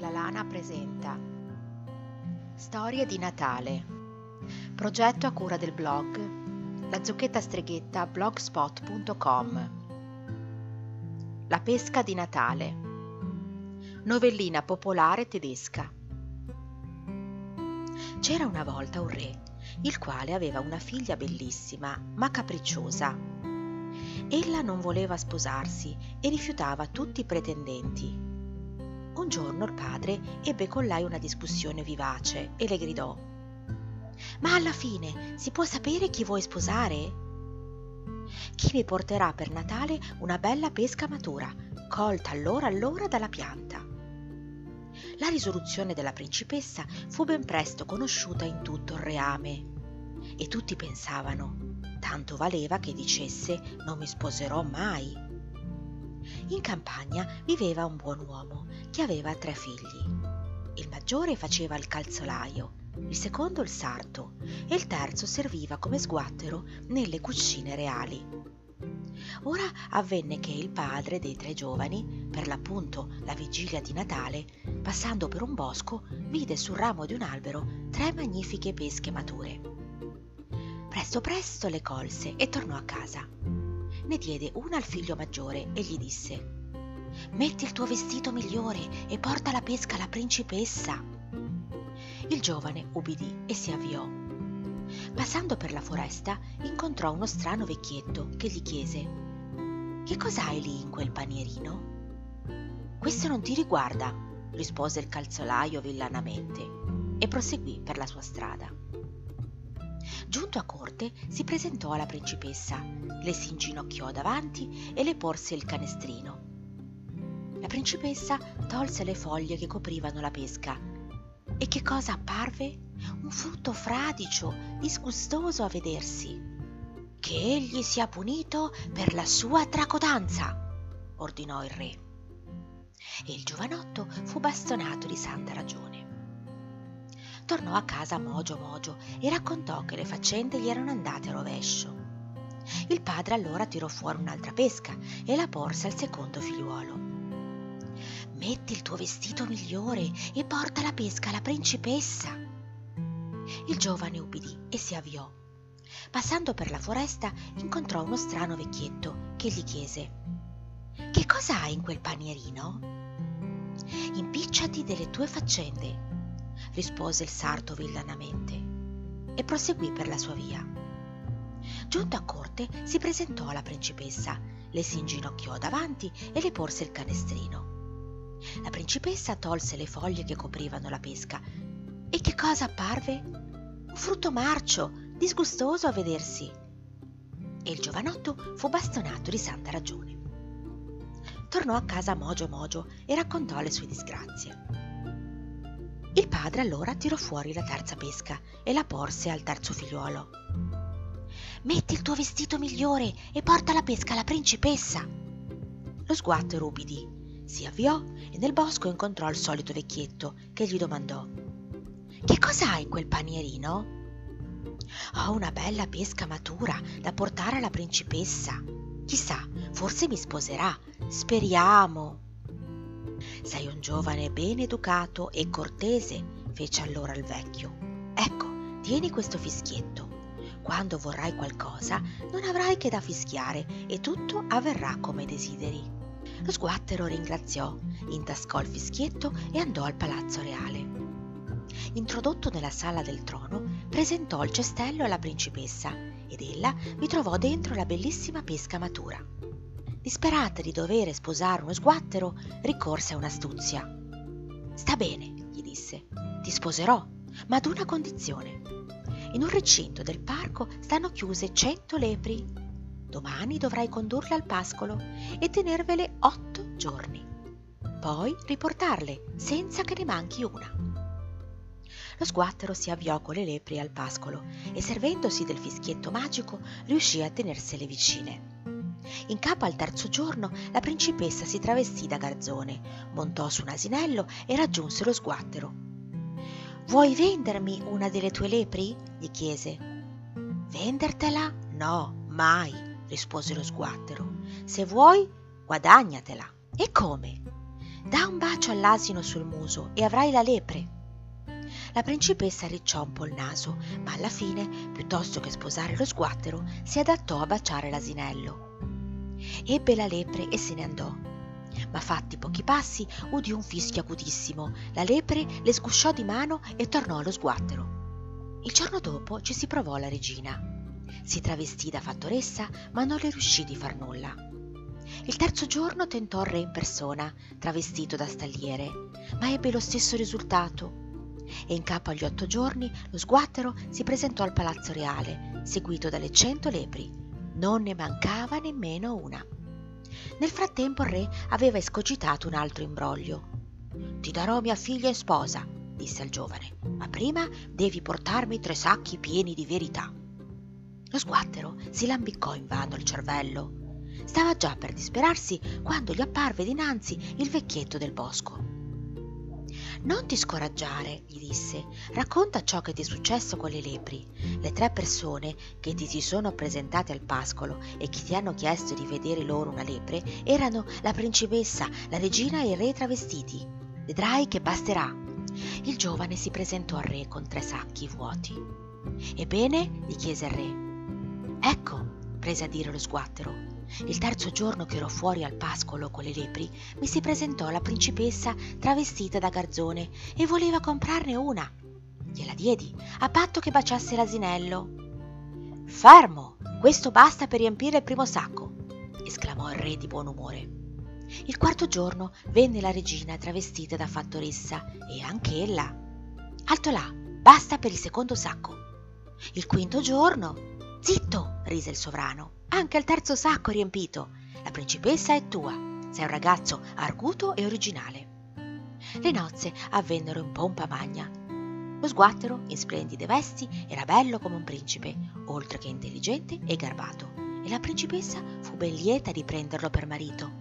della Lana presenta Storie di Natale, progetto a cura del blog Lazucchettastreghetta blogspot.com. La Pesca di Natale, novellina popolare tedesca. C'era una volta un re, il quale aveva una figlia bellissima, ma capricciosa. Ella non voleva sposarsi e rifiutava tutti i pretendenti. Un giorno il padre ebbe con lei una discussione vivace e le gridò: «Ma alla fine si può sapere chi vuoi sposare? Chi mi porterà per Natale una bella pesca matura, colta allora dalla pianta?» La risoluzione della principessa fu ben presto conosciuta in tutto il reame e tutti pensavano: tanto valeva che dicesse «non mi sposerò mai». In campagna viveva un buon uomo che aveva 3 figli. Il maggiore faceva il calzolaio, il secondo il sarto e il terzo serviva come sguattero nelle cucine reali. Ora avvenne che il padre dei 3 giovani, per l'appunto la vigilia di Natale, passando per un bosco, vide sul ramo di un albero 3 magnifiche pesche mature. Presto le colse e tornò a casa. Ne diede una al figlio maggiore e gli disse: «Metti il tuo vestito migliore e porta la pesca alla principessa». Il giovane ubbidì e si avviò. Passando per la foresta, incontrò uno strano vecchietto che gli chiese: «Che cos'hai lì in quel panierino?» «Questo non ti riguarda», rispose il calzolaio villanamente e proseguì per la sua strada. Giunto a corte, si presentò alla principessa, le si inginocchiò davanti e le porse il canestrino. La principessa tolse le foglie che coprivano la pesca e che cosa apparve? Un frutto fradicio, disgustoso a vedersi. «Che egli sia punito per la sua tracotanza», ordinò il re. E il giovanotto fu bastonato di santa ragione. Tornò a casa mogio e raccontò che le faccende gli erano andate a rovescio. Il padre allora tirò fuori un'altra pesca e la porse al secondo figliuolo. «Metti il tuo vestito migliore e porta la pesca alla principessa». Il giovane ubbidì e si avviò. Passando per la foresta incontrò uno strano vecchietto che gli chiese: «Che cosa hai in quel panierino?» «Impicciati delle tue faccende», rispose il sarto villanamente e proseguì per la sua via. Giunto a corte si presentò alla principessa, le si inginocchiò davanti e le porse il canestrino. La principessa tolse le foglie che coprivano la pesca e che cosa apparve? Un frutto marcio, disgustoso a vedersi. E il giovanotto fu bastonato di santa ragione. Tornò a casa mogio e raccontò le sue disgrazie. Il padre allora tirò fuori la terza pesca e la porse al terzo figliuolo. «Metti il tuo vestito migliore e porta la pesca alla principessa». Lo sguattero ubbidì. Si avviò e nel bosco incontrò il solito vecchietto che gli domandò: «Che cos'hai in quel panierino?» «Ho una bella pesca matura da portare alla principessa. Chissà, forse mi sposerà. Speriamo!» «Sei un giovane ben educato e cortese», fece allora il vecchio. «Ecco, tieni questo fischietto. Quando vorrai qualcosa, non avrai che da fischiare e tutto avverrà come desideri». Lo sguattero ringraziò, intascò il fischietto e andò al palazzo reale. Introdotto nella sala del trono, presentò il cestello alla principessa ed ella vi trovò dentro la bellissima pesca matura. Disperata di dover sposare uno sguattero, ricorse a un'astuzia. «Sta bene», gli disse, «ti sposerò, ma ad una condizione. In un recinto del parco stanno chiuse 100 lepri. Domani dovrai condurle al pascolo e tenervele 8 giorni. Poi riportarle senza che ne manchi una». Lo sguattero si avviò con le lepri al pascolo e, servendosi del fischietto magico, riuscì a tenersele vicine. In capo al terzo giorno la principessa si travestì da garzone, montò su un asinello e raggiunse lo sguattero. «Vuoi vendermi una delle tue lepri?» gli chiese. «Vendertela? No, mai!» rispose lo sguattero. «Se vuoi, guadagnatela». «E come?» Dà un bacio all'asino sul muso e avrai la lepre. La principessa ricciò un po' il naso, ma alla fine, piuttosto che sposare lo sguattero, si adattò a baciare l'asinello. Ebbe la lepre e se ne andò. Ma fatti pochi passi, udì un fischio acutissimo. La lepre le sgusciò di mano e tornò allo sguattero. Il giorno dopo ci si provò la regina. Si travestì da fattoressa, ma non le riuscì di far nulla. Il terzo giorno tentò il re in persona, travestito da stalliere, ma ebbe lo stesso risultato. E in capo agli 8 giorni lo sguattero si presentò al palazzo reale, seguito dalle 100 lepri. Non ne mancava nemmeno una. Nel frattempo il re aveva escogitato un altro imbroglio. «Ti darò mia figlia in sposa», disse al giovane, «ma prima devi portarmi 3 sacchi pieni di verità». Lo sguattero si lambiccò invano il cervello. Stava già per disperarsi quando gli apparve dinanzi il vecchietto del bosco. «Non ti scoraggiare», gli disse, «racconta ciò che ti è successo con le lepri. Le 3 persone che ti si sono presentate al pascolo e che ti hanno chiesto di vedere loro una lepre erano la principessa, la regina e il re travestiti. Vedrai che basterà». Il giovane si presentò al re con 3 sacchi vuoti. «Ebbene?» gli chiese il re. «Ecco», prese a dire lo sguattero. «Il terzo giorno che ero fuori al pascolo con le lepri mi si presentò la principessa travestita da garzone e voleva comprarne una. Gliela diedi a patto che baciasse l'asinello». «Fermo! Questo basta per riempire il primo sacco!» esclamò il re di buon umore. Il 4° giorno venne la regina travestita da fattoressa e anche ella. «Alto là! Basta per il 2° sacco!» «Il 5° giorno!» «Zitto!» rise il sovrano. «Anche il 3° sacco è riempito. La principessa è tua. Sei un ragazzo arguto e originale». Le nozze avvennero in pompa magna. Lo sguattero, in splendide vesti, era bello come un principe, oltre che intelligente e garbato, e la principessa fu ben lieta di prenderlo per marito.